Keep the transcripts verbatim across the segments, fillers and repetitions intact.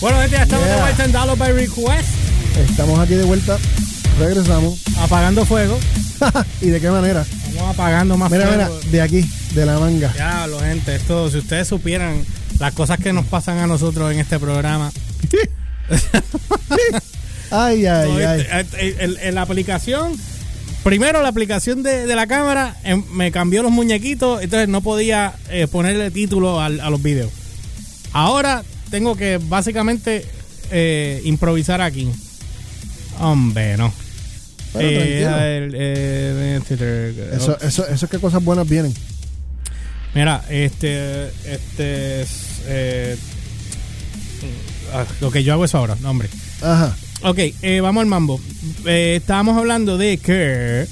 Bueno, gente, ya estamos yeah. de vuelta en Download by Request. Estamos aquí de vuelta. Regresamos. Apagando fuego. ¿Y de qué manera? Estamos apagando más mira, fuego. Mira, mira, de aquí, de la manga. Ya, lo gente, esto, si ustedes supieran las cosas que nos pasan a nosotros en este programa. Ay, ay, no, ay. En la aplicación, primero la aplicación de, de la cámara en, me cambió los muñequitos, entonces no podía eh, ponerle título al, a los videos. Ahora tengo que básicamente eh, improvisar aquí. Hombre, no. Pero eh, el, eh, eh, eso, eso, eso es que cosas buenas vienen. Mira, este, este, eh, lo que yo hago es ahora, no, hombre. Ajá. Ok, eh, vamos al mambo. Eh, estábamos hablando de que,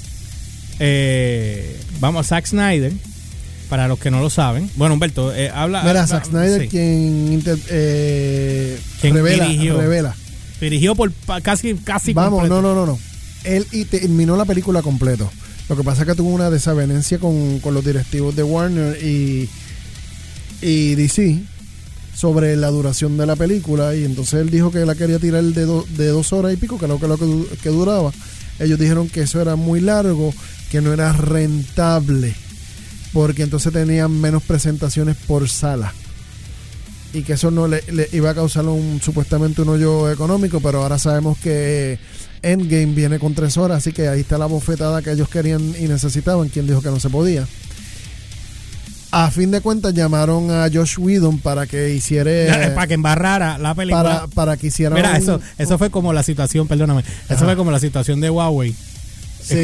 eh, vamos, Zack Snyder. Para los que no lo saben, bueno, Humberto, eh, habla. Mira, habla, Zack Snyder, sí. quien, inter, eh, quien revela, dirigió, revela. Dirigió por casi, casi. Vamos, completo. no, no, no, no. Él y terminó la película completo. Lo que pasa es que tuvo una desavenencia con, con los directivos de Warner y, y D C sobre la duración de la película, y entonces él dijo que la quería tirar de, do, de dos horas y pico, que es lo que, lo que, que duraba. Ellos dijeron que eso era muy largo, que no era rentable, porque entonces tenían menos presentaciones por sala y que eso no le, le iba a causar un supuestamente un hoyo económico, pero ahora sabemos que Endgame viene con tres horas, así que ahí está la bofetada que ellos querían y necesitaban. Quien dijo que no se podía. A fin de cuentas llamaron a Joss Whedon para que hiciera, para que embarrara la película, para, para que hiciera. Mira, un, eso eso fue como la situación, perdóname, ajá. eso fue como la situación de Huawei. Sí.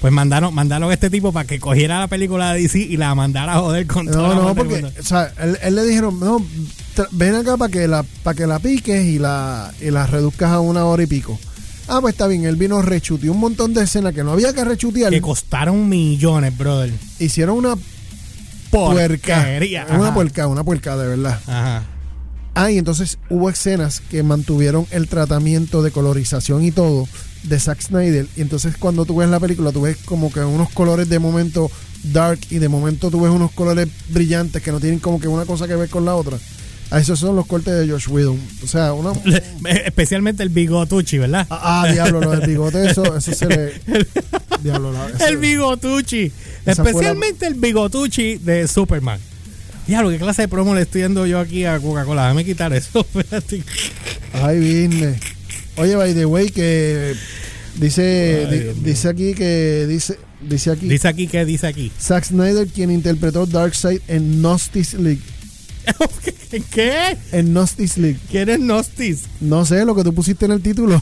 Pues mandaron, mandaron a este tipo para que cogiera la película de D C y la mandara a joder con no, todo. No, no, porque o sea, él, él le dijeron, no, ven acá para que la para que la piques y la y la reduzcas a una hora y pico. Ah, pues está bien, él vino, rechuteó un montón de escenas que no había que rechutear. Que costaron millones, brother. Hicieron una porquería. Una puerca, una puerca de verdad. Ajá. Ah, y entonces hubo escenas que mantuvieron el tratamiento de colorización y todo de Zack Snyder, y entonces cuando tú ves la película tú ves como que unos colores de momento dark y de momento tú ves unos colores brillantes que no tienen como que una cosa que ver con la otra. A esos son los cortes de Joss Whedon, o sea, una... especialmente el bigotuchi, ¿verdad? Ah, ah diablo, lo del bigote, eso, eso se le diablo, la... eso... el bigotuchi, especialmente la... el bigotuchi de Superman. Diablo, ¿qué clase de promo le estoy dando yo aquí a Coca-Cola? Déjame quitar eso, espérate. Ay, business. Oye, by the way, que dice, ay, di, dice aquí que dice, dice aquí. Dice aquí que dice aquí. Zack Snyder, quien interpretó Darkseid en Justice League. ¿Qué? En Justice League. ¿Quién es Justice? No sé, lo que tú pusiste en el título.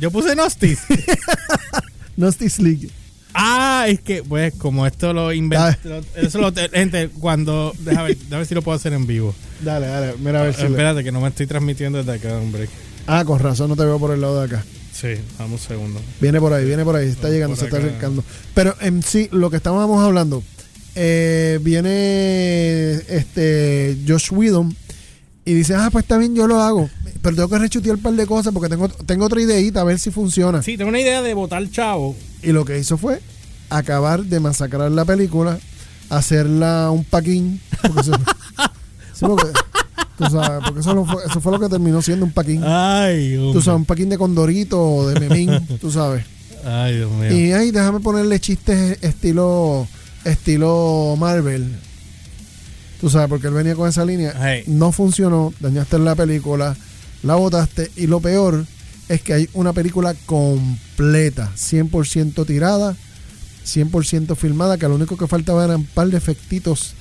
Yo puse Justice. Justice League. Ah, es que, pues, como esto lo inventó. Gente, cuando. Déjame ver, déjame ver si lo puedo hacer en vivo. Dale, dale, mira a ver ah, si. Espérate, le... que no me estoy transmitiendo desde acá, hombre. Ah, con razón no te veo por el lado de acá. Sí, dame un segundo. Viene por ahí, viene por ahí, está llegando, se está acercando. Pero en sí, lo que estábamos hablando, eh, viene este Joss Whedon y dice, ah, pues está bien, yo lo hago, pero tengo que rechutear un par de cosas porque tengo, tengo otra ideita, a ver si funciona. Sí, tengo una idea de botar chavo. Y lo que hizo fue acabar de masacrar la película, hacerla un paquín. Porque eso, sí, porque... Tú sabes, porque eso, lo fue, eso fue lo que terminó siendo un paquín. Ay, tú sabes, un paquín de Condorito o de Memín, tú sabes. Ay, Dios mío. Y ahí déjame ponerle chistes estilo estilo Marvel. Tú sabes, porque él venía con esa línea. Ay. No funcionó, dañaste la película, la botaste, y lo peor es que hay una película completa, cien por ciento tirada, cien por ciento filmada, que lo único que faltaba eran un par de efectitos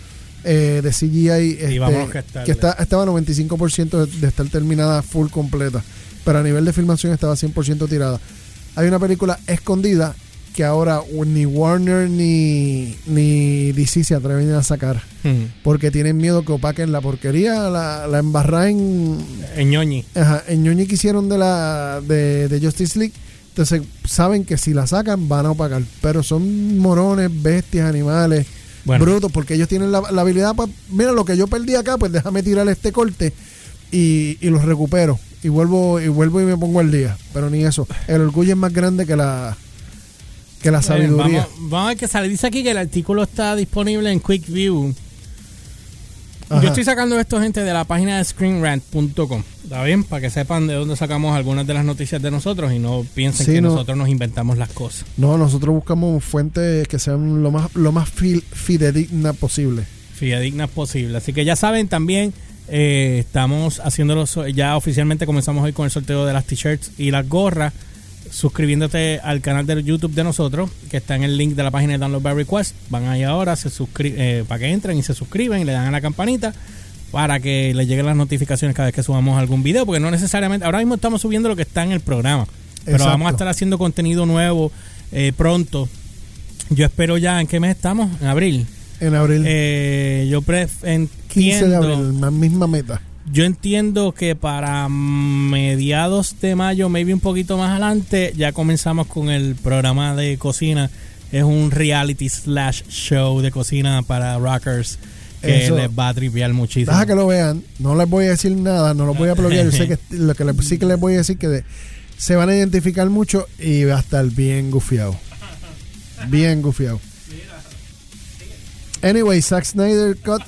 Eh, de C G I, este, que está, estaba noventa y cinco por ciento de, de estar terminada full completa, pero a nivel de filmación estaba cien por ciento tirada. Hay una película escondida que ahora ni Warner ni, ni D C se atreven a sacar, mm. porque tienen miedo que opaquen la porquería, la, la embarrá en en ñoñi. Ajá, en ñoñi que hicieron de, la, de, de Justice League. Entonces saben que si la sacan van a opacar, pero son morones, bestias, animales. Bueno. Bruto, porque ellos tienen la, la habilidad para, mira, lo que yo perdí acá, pues déjame tirar este corte y, y los recupero y vuelvo y vuelvo y me pongo al día. Pero ni eso, el orgullo es más grande que la que la sabiduría. Vamos, vamos a ver, que sale, dice aquí que el artículo está disponible en Quick View, Ajá. Yo estoy sacando esto, gente, de la página de Screen Rant punto com, ¿está bien? Para que sepan de dónde sacamos algunas de las noticias de nosotros y no piensen sí, que no, nosotros nos inventamos las cosas. No, nosotros buscamos fuentes que sean lo más, lo más fidedignas posible. Fidedignas posible. Así que ya saben también, eh, estamos haciéndolo, ya oficialmente comenzamos hoy con el sorteo de las t-shirts y las gorras, suscribiéndote al canal de YouTube de nosotros, que está en el link de la página de Download by Request. Van ahí ahora, se suscriben, eh, para que entren y se suscriben y le dan a la campanita para que les lleguen las notificaciones cada vez que subamos algún video, porque no necesariamente, ahora mismo estamos subiendo lo que está en el programa, pero exacto, vamos a estar haciendo contenido nuevo eh, pronto. Yo espero ya, ¿en qué mes estamos? En abril. En abril. Eh, yo entiendo, quince de abril, la misma meta. Yo entiendo que para mediados de mayo, maybe un poquito más adelante, ya comenzamos con el programa de cocina. Es un reality slash show de cocina para rockers que eso les va a tripear muchísimo. Deja que lo vean. No les voy a decir nada, no los voy a bloquear. Yo sé que lo que les, sí que les voy a decir que de, se van a identificar mucho y va a estar bien gufiado. Bien gufiado. Anyway, Zack Snyder cut.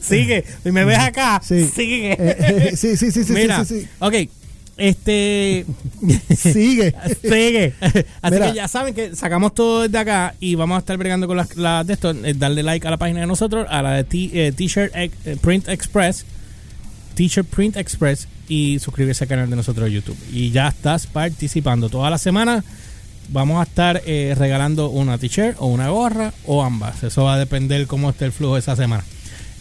Sigue, si me ves acá, sí. Sigue. Eh, eh, sí, sí, sí, sí. Mira, sí, sí, sí. Ok, este. Sigue. Sigue. Así mira, que ya saben que sacamos todo desde acá y vamos a estar bregando con las, las de esto. Darle like a la página de nosotros, a la de T-Shirt eh, eh, Print Express, T-Shirt Print Express, y suscribirse al canal de nosotros de YouTube. Y ya estás participando. Toda la semana vamos a estar eh, regalando una t-shirt o una gorra o ambas. Eso va a depender cómo esté el flujo esa semana.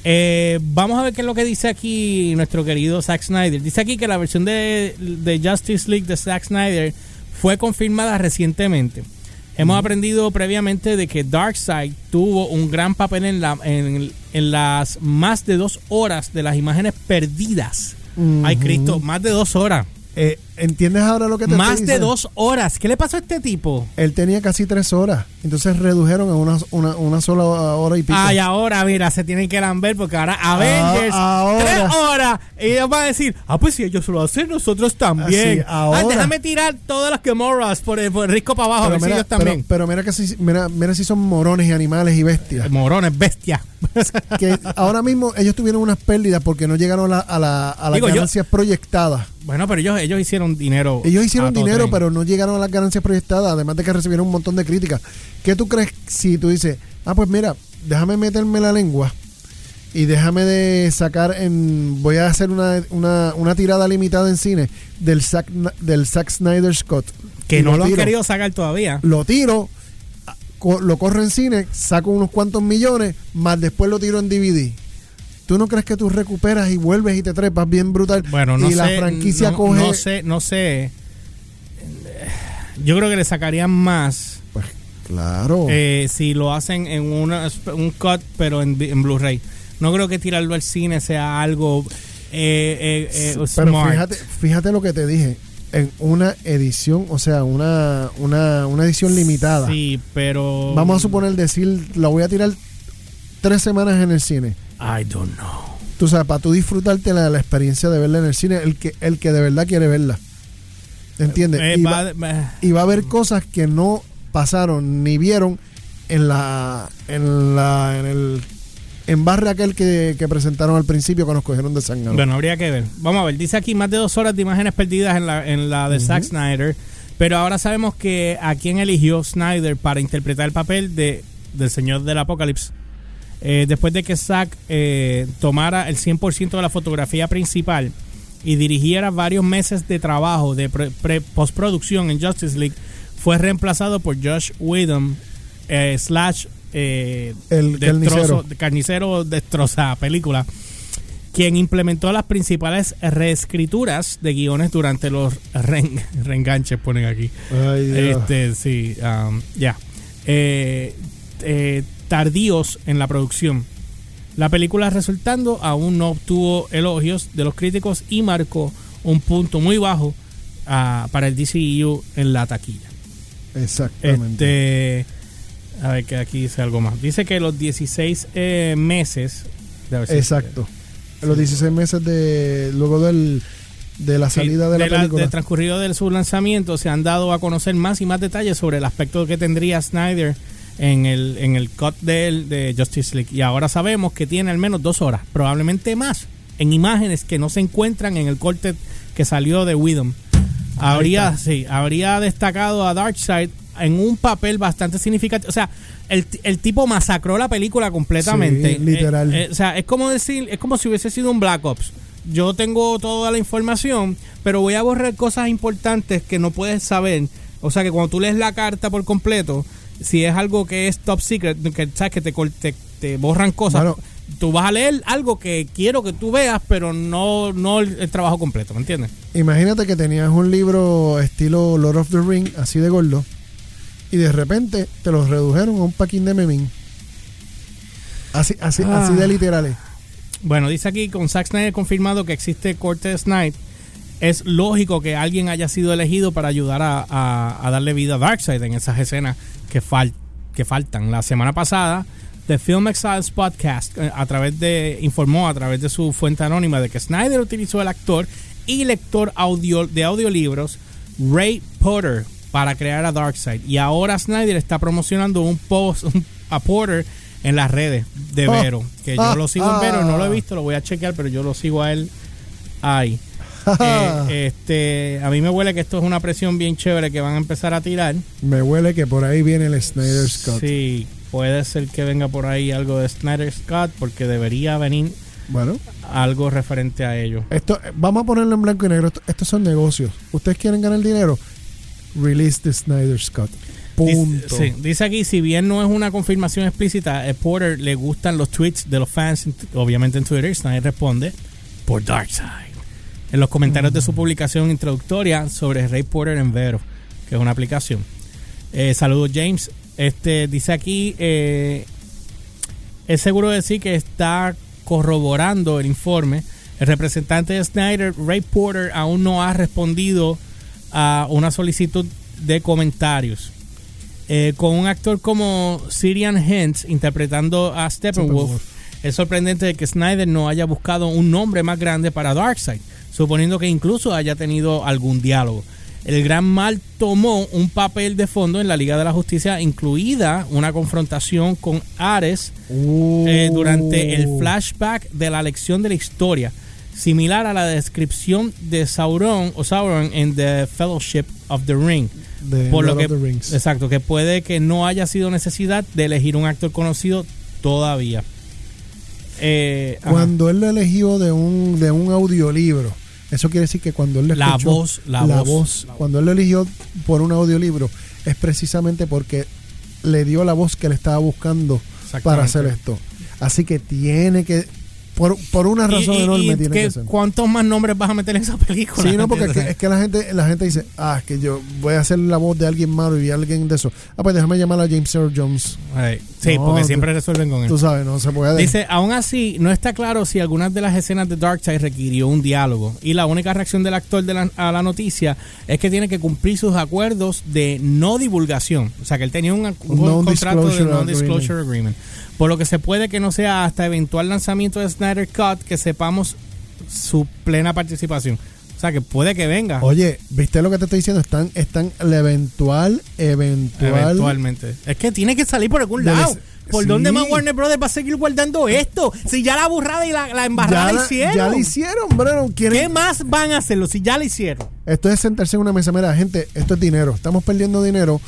Eh, vamos a ver qué es lo que dice aquí nuestro querido Zack Snyder. Dice aquí que la versión de, de Justice League de Zack Snyder fue confirmada recientemente. Hemos mm. aprendido previamente de que Darkseid tuvo un gran papel en, la, en, en las más de dos horas de las imágenes perdidas. Mm-hmm. Ay, Cristo, más de dos horas. Eh, ¿Entiendes ahora lo que te Más de dos horas. ¿Qué le pasó a este tipo? Él tenía casi tres horas. Entonces redujeron a una, una, una sola hora y pico. Ay, ahora, mira, se tienen que lamber porque ahora Avengers, ah, tres horas. Y ellos van a decir, ah, pues si ellos lo hacen, nosotros también. Ah, sí, ah, déjame tirar todas las que morras por el, por el risco para abajo. Pero a ver, mira, si ellos también. Pero, pero mira que si, mira, mira si son morones y animales y bestias. Eh, morones, bestias. Que ahora mismo ellos tuvieron unas pérdidas porque no llegaron a, la, a, la, a las Digo, ganancias yo, proyectadas. Bueno, pero ellos, ellos hicieron dinero. Ellos hicieron dinero, tren. pero no llegaron a las ganancias proyectadas, además de que recibieron un montón de críticas. ¿Qué tú crees si tú dices, ah, pues mira, déjame meterme la lengua y déjame de sacar en... Voy a hacer una, una, una tirada limitada en cine del Zack, del Zack Snyder Scott. Que no lo, lo han querido sacar todavía. Lo tiro, lo corro en cine, saco unos cuantos millones, más después lo tiro en D V D. ¿Tú no crees que tú recuperas y vuelves y te trepas bien brutal? Bueno, no y sé, la franquicia no, coge... No sé, no sé. Yo creo que le sacarían más. Pues claro. Eh, si lo hacen en una, un cut, pero en, en Blu-ray. No creo que tirarlo al cine sea algo eh, eh, eh, pero smart. Fíjate, fíjate lo que te dije. En una edición, o sea, una, una, una edición limitada. Sí, pero... Vamos a suponer decir, la voy a tirar tres semanas en el cine. I don't know. Tú sabes, para tú disfrutarte la, la experiencia de verla en el cine, el que, el que de verdad quiere verla. ¿Entiendes? Eh, y, va, va, y va a haber cosas que no pasaron ni vieron en la en la en el embarre aquel que, que presentaron al principio que nos cogieron de sangrado. Bueno, habría que ver. Vamos a ver, dice aquí más de dos horas de imágenes perdidas en la, en la de uh-huh. Zack Snyder, pero ahora sabemos que a quién eligió Snyder para interpretar el papel de, del Señor del Apocalipsis. Eh, después de que Zack eh, tomara el cien por ciento de la fotografía principal y dirigiera varios meses de trabajo de pre, pre, postproducción en Justice League, fue reemplazado por Joss Whedon eh, slash eh, el destrozo, carnicero. carnicero destroza película, quien implementó las principales reescrituras de guiones durante los re, reenganches, ponen aquí. Ay, Dios. Este, sí, um, ya. Yeah. Eh, eh, tardíos en la producción. La película resultando aún no obtuvo elogios de los críticos y marcó un punto muy bajo uh, para el D C U en la taquilla. Exactamente. Este, a ver que aquí dice algo más. Dice que los dieciséis eh, meses de haber sido exacto. Bien. Los dieciséis meses de luego del de la salida de, de la, la película. Del transcurrido de su lanzamiento se han dado a conocer más y más detalles sobre el aspecto que tendría Snyder en el, en el cut de, de Justice League. Y ahora sabemos que tiene al menos dos horas, probablemente más, en imágenes que no se encuentran en el corte que salió de Whedon. Habría, sí, habría destacado a Darkseid en un papel bastante significativo. O sea, el, el tipo masacró la película completamente. Sí, literal. Eh, eh, o sea, es como decir, es como si hubiese sido un Black Ops. Yo tengo toda la información, pero voy a borrar cosas importantes que no puedes saber. O sea, que cuando tú lees la carta por completo, si es algo que es top secret, que sabes que te, te, te borran cosas, bueno, tú vas a leer algo que quiero que tú veas, pero no, no el, el trabajo completo, ¿me entiendes? Imagínate que tenías un libro estilo Lord of the Ring, así de gordo, y de repente te los redujeron a un paquín de Memín. Así, así, ah. así de literales. Bueno, dice aquí, con Zack Snyder confirmado que existe corte de Snyder, es lógico que alguien haya sido elegido para ayudar a, a, a darle vida a Darkseid en esas escenas que, fal- que faltan. La semana pasada, The Film Exiles Podcast a través de, informó a través de su fuente anónima de que Snyder utilizó el actor y lector audio, de audiolibros Ray Porter para crear a Darkseid. Y ahora Snyder está promocionando un post a Porter en las redes de Vero, oh, que yo ah, lo sigo ah, en Vero, no lo he visto, lo voy a chequear, pero yo lo sigo a él ahí. Eh, este, a mí me huele que esto es una presión bien chévere que van a empezar a tirar. Me huele que por ahí viene el Snyder Scott. Sí, puede ser que venga por ahí algo de Snyder Scott, porque debería venir, bueno, algo referente a ello. Esto, vamos a ponerlo en blanco y negro. Esto, estos son negocios. ¿Ustedes quieren ganar dinero? Release the Snyder Scott. Punto. Dice, sí, dice aquí, si bien no es una confirmación explícita, a Porter le gustan los tweets de los fans, obviamente en Twitter. Snyder responde por Darkseid en los comentarios de su publicación introductoria sobre Ray Porter en Vero, que es una aplicación. Eh, saludos, James. Este dice aquí, eh, es seguro decir que está corroborando el informe. El representante de Snyder, Ray Porter, aún no ha respondido a una solicitud de comentarios. Eh, con un actor como Syrian Hintz interpretando a Steppenwolf, Steppenwolf, es sorprendente que Snyder no haya buscado un nombre más grande para Darkseid, suponiendo que incluso haya tenido algún diálogo. El gran mal tomó un papel de fondo en la Liga de la Justicia, incluida una confrontación con Ares oh. eh, durante el flashback de la lección de la historia, similar a la descripción de Sauron o Sauron en The Fellowship of the Ring. Por lo que, exacto, que puede que no haya sido necesidad de elegir un actor conocido todavía. Eh, cuando ajá. él lo eligió de un de un audiolibro, eso quiere decir que cuando él le escuchó, la voz, la, la voz, voz la cuando voz. él lo eligió por un audiolibro, es precisamente porque le dio la voz que le estaba buscando para hacer esto. Así que tiene que, por, por una razón y, y, enorme, y tiene que, que ser. ¿Cuántos más nombres vas a meter en esa película? Sí, no, porque es que, es que la gente la gente dice, ah, es que yo voy a hacer la voz de alguien malo y alguien de eso. Ah, pues déjame llamar a James Earl Jones. Right. Sí, no, porque siempre tú, resuelven con él. Tú sabes, no se puede. Dice, aún así, no está claro si algunas de las escenas de Darkseid requirió un diálogo. Y la única reacción del actor de la, a la noticia es que tiene que cumplir sus acuerdos de no divulgación. O sea, que él tenía un, un, un contrato de non-disclosure agreement. agreement. Por lo que se puede que no sea hasta eventual lanzamiento de Snyder Cut que sepamos su plena participación. O sea, que puede que venga. Oye, ¿viste lo que te estoy diciendo? Están, están el eventual, eventual. Eventualmente. Es que tiene que salir por algún lado. Les, ¿Por sí. dónde más Warner Brothers va a seguir guardando esto? Si ya la burrada y la, la embarrada ya la hicieron. Ya la hicieron, bro. ¿Qué más van a hacerlo si ya la hicieron? Esto es sentarse en una mesa. Mira, gente, esto es dinero. Estamos perdiendo dinero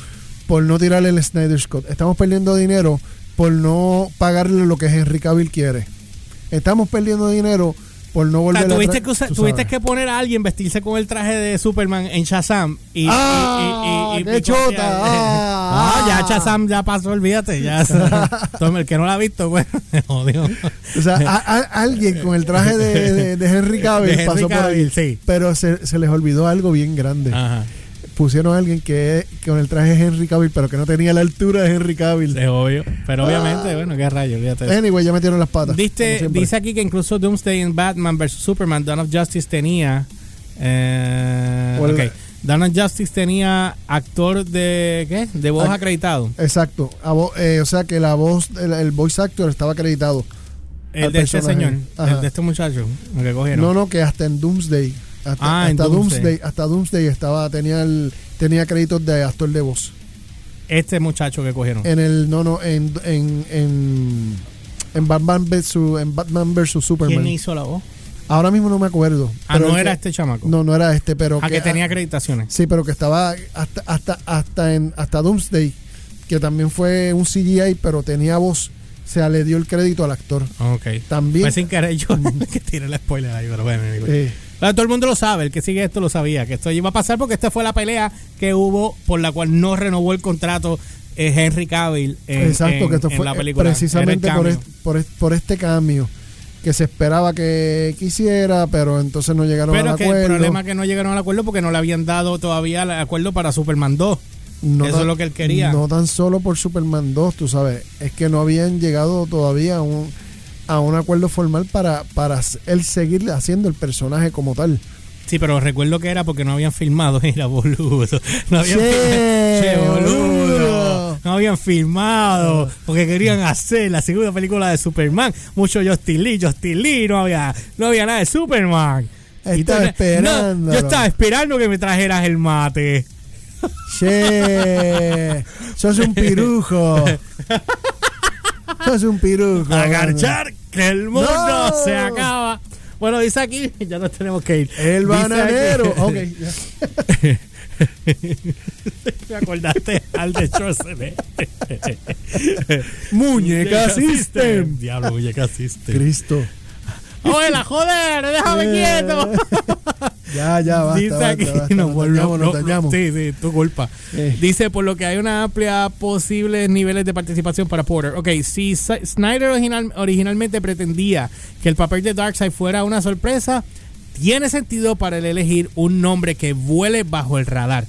por no tirarle el Snyder Cut. Estamos perdiendo dinero por no pagarle lo que Henry Cavill quiere. Estamos perdiendo dinero por no volver o sea, tuviste a tra- que usar, Tuviste que poner a alguien vestirse con el traje de Superman en Shazam. Y, ¡Ah! Y, y, y, y, ¡Qué y chota! Ah, ah, ya Shazam ya pasó, olvídate. Ya. Toma, el que no la ha visto, bueno, jodido. O sea, a, a, alguien con el traje de, de, de Henry Cavill de Henry pasó Cavill, por ahí. Sí. Pero se, se les olvidó algo bien grande. Ajá. Pusieron a alguien que, que con el traje de Henry Cavill, pero que no tenía la altura de Henry Cavill. Es obvio. Pero obviamente, ah. bueno, qué rayos. Anyway, ya metieron las patas. Diste, dice aquí que incluso Doomsday en Batman versus Superman, Dawn of Justice tenía... Eh, well, okay. Dawn of Justice tenía actor de... ¿Qué? De voz ac- acreditado. Exacto. A vo- eh, o sea, que la voz, el, el voice actor estaba acreditado. El de personaje. Este señor. Ajá. El de este muchacho. Que cogieron. No, no, que hasta en Doomsday... Hasta, ah, hasta Doomsday, Doomsday hasta Doomsday estaba tenía el, tenía créditos de actor de voz. este muchacho que cogieron. En el, no, no, en, en, en, en Batman versus, en Batman versus Superman. ¿Quién hizo la voz? Ahora mismo no me acuerdo. Ah, pero no era que, este chamaco. No, no era este, pero. Ah, que, que tenía acreditaciones. Sí, pero que estaba hasta, hasta, hasta en, hasta Doomsday, que también fue un C G I, pero tenía voz. O sea, le dio el crédito al actor. Ok. También. Pues sin querer yo que tiré el spoiler ahí, pero bueno. Sí. Claro, todo el mundo lo sabe, el que sigue esto lo sabía, que esto iba a pasar porque esta fue la pelea que hubo por la cual no renovó el contrato eh, Henry Cavill en, exacto, en, que esto en fue la película. Precisamente por este, por, por este cambio que se esperaba que quisiera, pero entonces no llegaron pero al acuerdo. Pero el problema es que no llegaron al acuerdo porque no le habían dado todavía el acuerdo para Superman dos. No Eso tan, es lo que él quería. No tan solo por Superman dos, tú sabes, es que no habían llegado todavía a un... a un acuerdo formal para, para él seguir haciendo el personaje como tal. Sí, pero recuerdo que era porque no habían filmado. Era boludo. No habían, yeah, che, boludo. No habían filmado porque querían hacer la segunda película de Superman. Mucho Justice League, Justice League, no había, no había nada de Superman. Estaba esperando. No, yo estaba esperando que me trajeras el mate. Che, sos un pirujo. Eso es un piruco. Agarchar, que el mundo no se acaba. Bueno, dice aquí, ya nos tenemos que ir. El bananero. Ok. Me acordaste al de Schwarzenegger. Muñeca System. System. Diablo, Muñeca System. Cristo. ¡Hola, joder! ¡Déjame quieto! Ya, ya, basta. Dice basta, aquí, basta, nos volvemos, nos dañamos. Sí, sí, tu culpa. Eh. Dice, por lo que hay una amplia posibles niveles de participación para Porter. Ok, si Snyder original, originalmente pretendía que el papel de Darkseid fuera una sorpresa, tiene sentido para él elegir un nombre que vuele bajo el radar.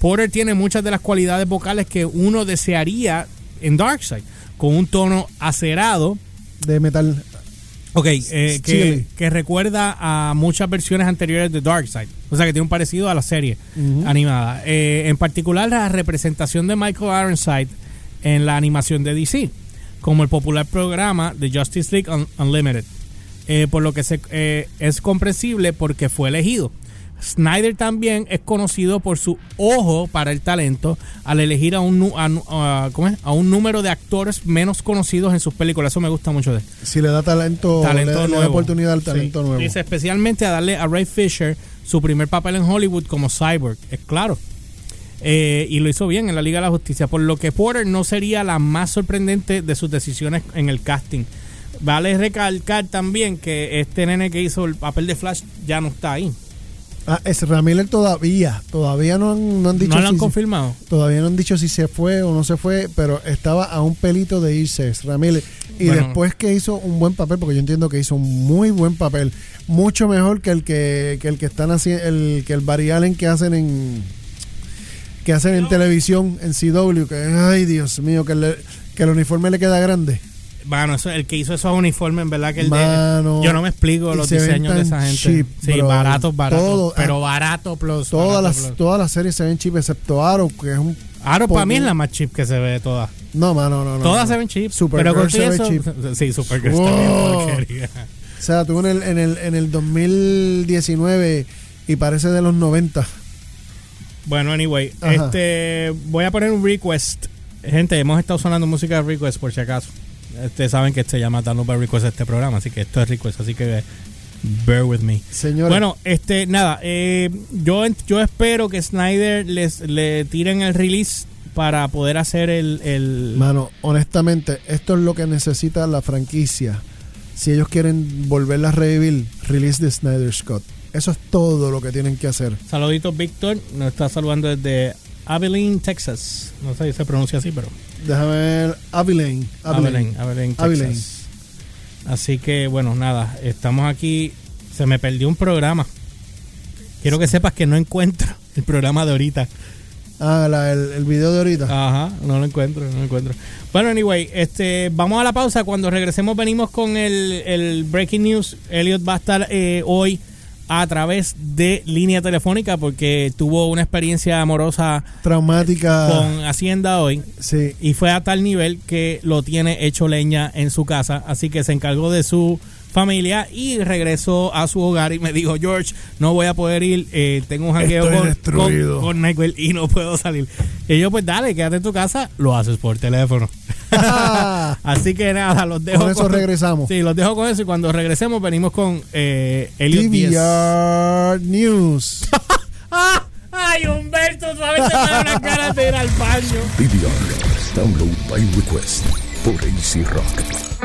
Porter tiene muchas de las cualidades vocales que uno desearía en Darkseid, con un tono acerado. De metal... Ok, eh, que, que recuerda a muchas versiones anteriores de Darkseid. O sea, que tiene un parecido a la serie uh-huh. animada. Eh, en particular, la representación de Michael Ironside en la animación de D C, como el popular programa de Justice League Un- Unlimited. Eh, por lo que se, eh, es comprensible porque fue elegido. Snyder también es conocido por su ojo para el talento al elegir a un, a, a, ¿cómo es? a un número de actores menos conocidos en sus películas. Eso me gusta mucho de él. Si le da talento, talento le, da, nuevo. le da oportunidad al talento sí. nuevo. Dice especialmente a darle a Ray Fisher su primer papel en Hollywood como Cyborg. Es claro. Eh, y lo hizo bien en la Liga de la Justicia. Por lo que Porter no sería la más sorprendente de sus decisiones en el casting. Vale recalcar también que este nene que hizo el papel de Flash ya no está ahí. Ah, es Ramírez todavía, todavía no han, no han dicho. No lo han si, confirmado. Todavía no han dicho si se fue o no se fue, pero estaba a un pelito de irse, es Ramírez. Y bueno, después que hizo un buen papel, porque yo entiendo que hizo un muy buen papel, mucho mejor que el que, que el que están haciendo, el que el Barry Allen que hacen en que hacen en televisión en C W, que ay Dios mío, que, le, que el uniforme le queda grande. Mano, eso, el que hizo esos uniformes, en verdad que el Mano, de, yo no me explico los diseños de esa gente. Cheap, sí, baratos, baratos. Pero barato plus. Todas barato las plus. Todas las series se ven cheap, excepto Arrow, que es un. Arrow para mí es la más cheap que se ve de todas. No, mano, no, no. Todas no, se ven cheap. Supergirl se ve cheap. Sí, Supergirl wow. está bien porquería. O sea, tuvo en el, en el, en el dos mil diecinueve y parece de los noventa. Bueno, anyway, Ajá. este voy a poner un request. Gente, hemos estado sonando música de request por si acaso. Ustedes saben que se llama Download by Request este programa, así que esto es Request, así que bear with me. Señora. Bueno, este nada, eh, yo, yo espero que Snyder les le tiren el release para poder hacer el, el... Mano, honestamente, esto es lo que necesita la franquicia. Si ellos quieren volverla a revivir, release de Snyder Scott. Eso es todo lo que tienen que hacer. Saluditos, Víctor. Nos está saludando desde Abilene, Texas. No sé si se pronuncia así, pero... Déjame ver, Abilene, Abilene, Abilene, Abilene, Texas. Abilene. Así que, bueno, nada, estamos aquí. Se me perdió un programa. Quiero que sepas que no encuentro el programa de ahorita. Ah, la, el, el video de ahorita. Ajá, no lo encuentro, no lo encuentro. Bueno, anyway, este, vamos a la pausa. Cuando regresemos venimos con el, el Breaking News. Elliot va a estar eh, hoy a través de línea telefónica porque tuvo una experiencia amorosa traumática con Hacienda hoy sí. y fue a tal nivel que lo tiene hecho leña en su casa, así que se encargó de su familia y regresó a su hogar y me dijo, George, no voy a poder ir, eh, tengo un jangueo con, con, con Michael y no puedo salir. Y yo, pues dale, quédate en tu casa, lo haces por teléfono. Así que nada, los dejo con eso, con, regresamos. Sí, los dejo con eso y cuando regresemos venimos con eh, Elliot T V R News. ¡Ay, Humberto! Sabes te da una cara de ir al baño. T V R Download by Request por A C Rock.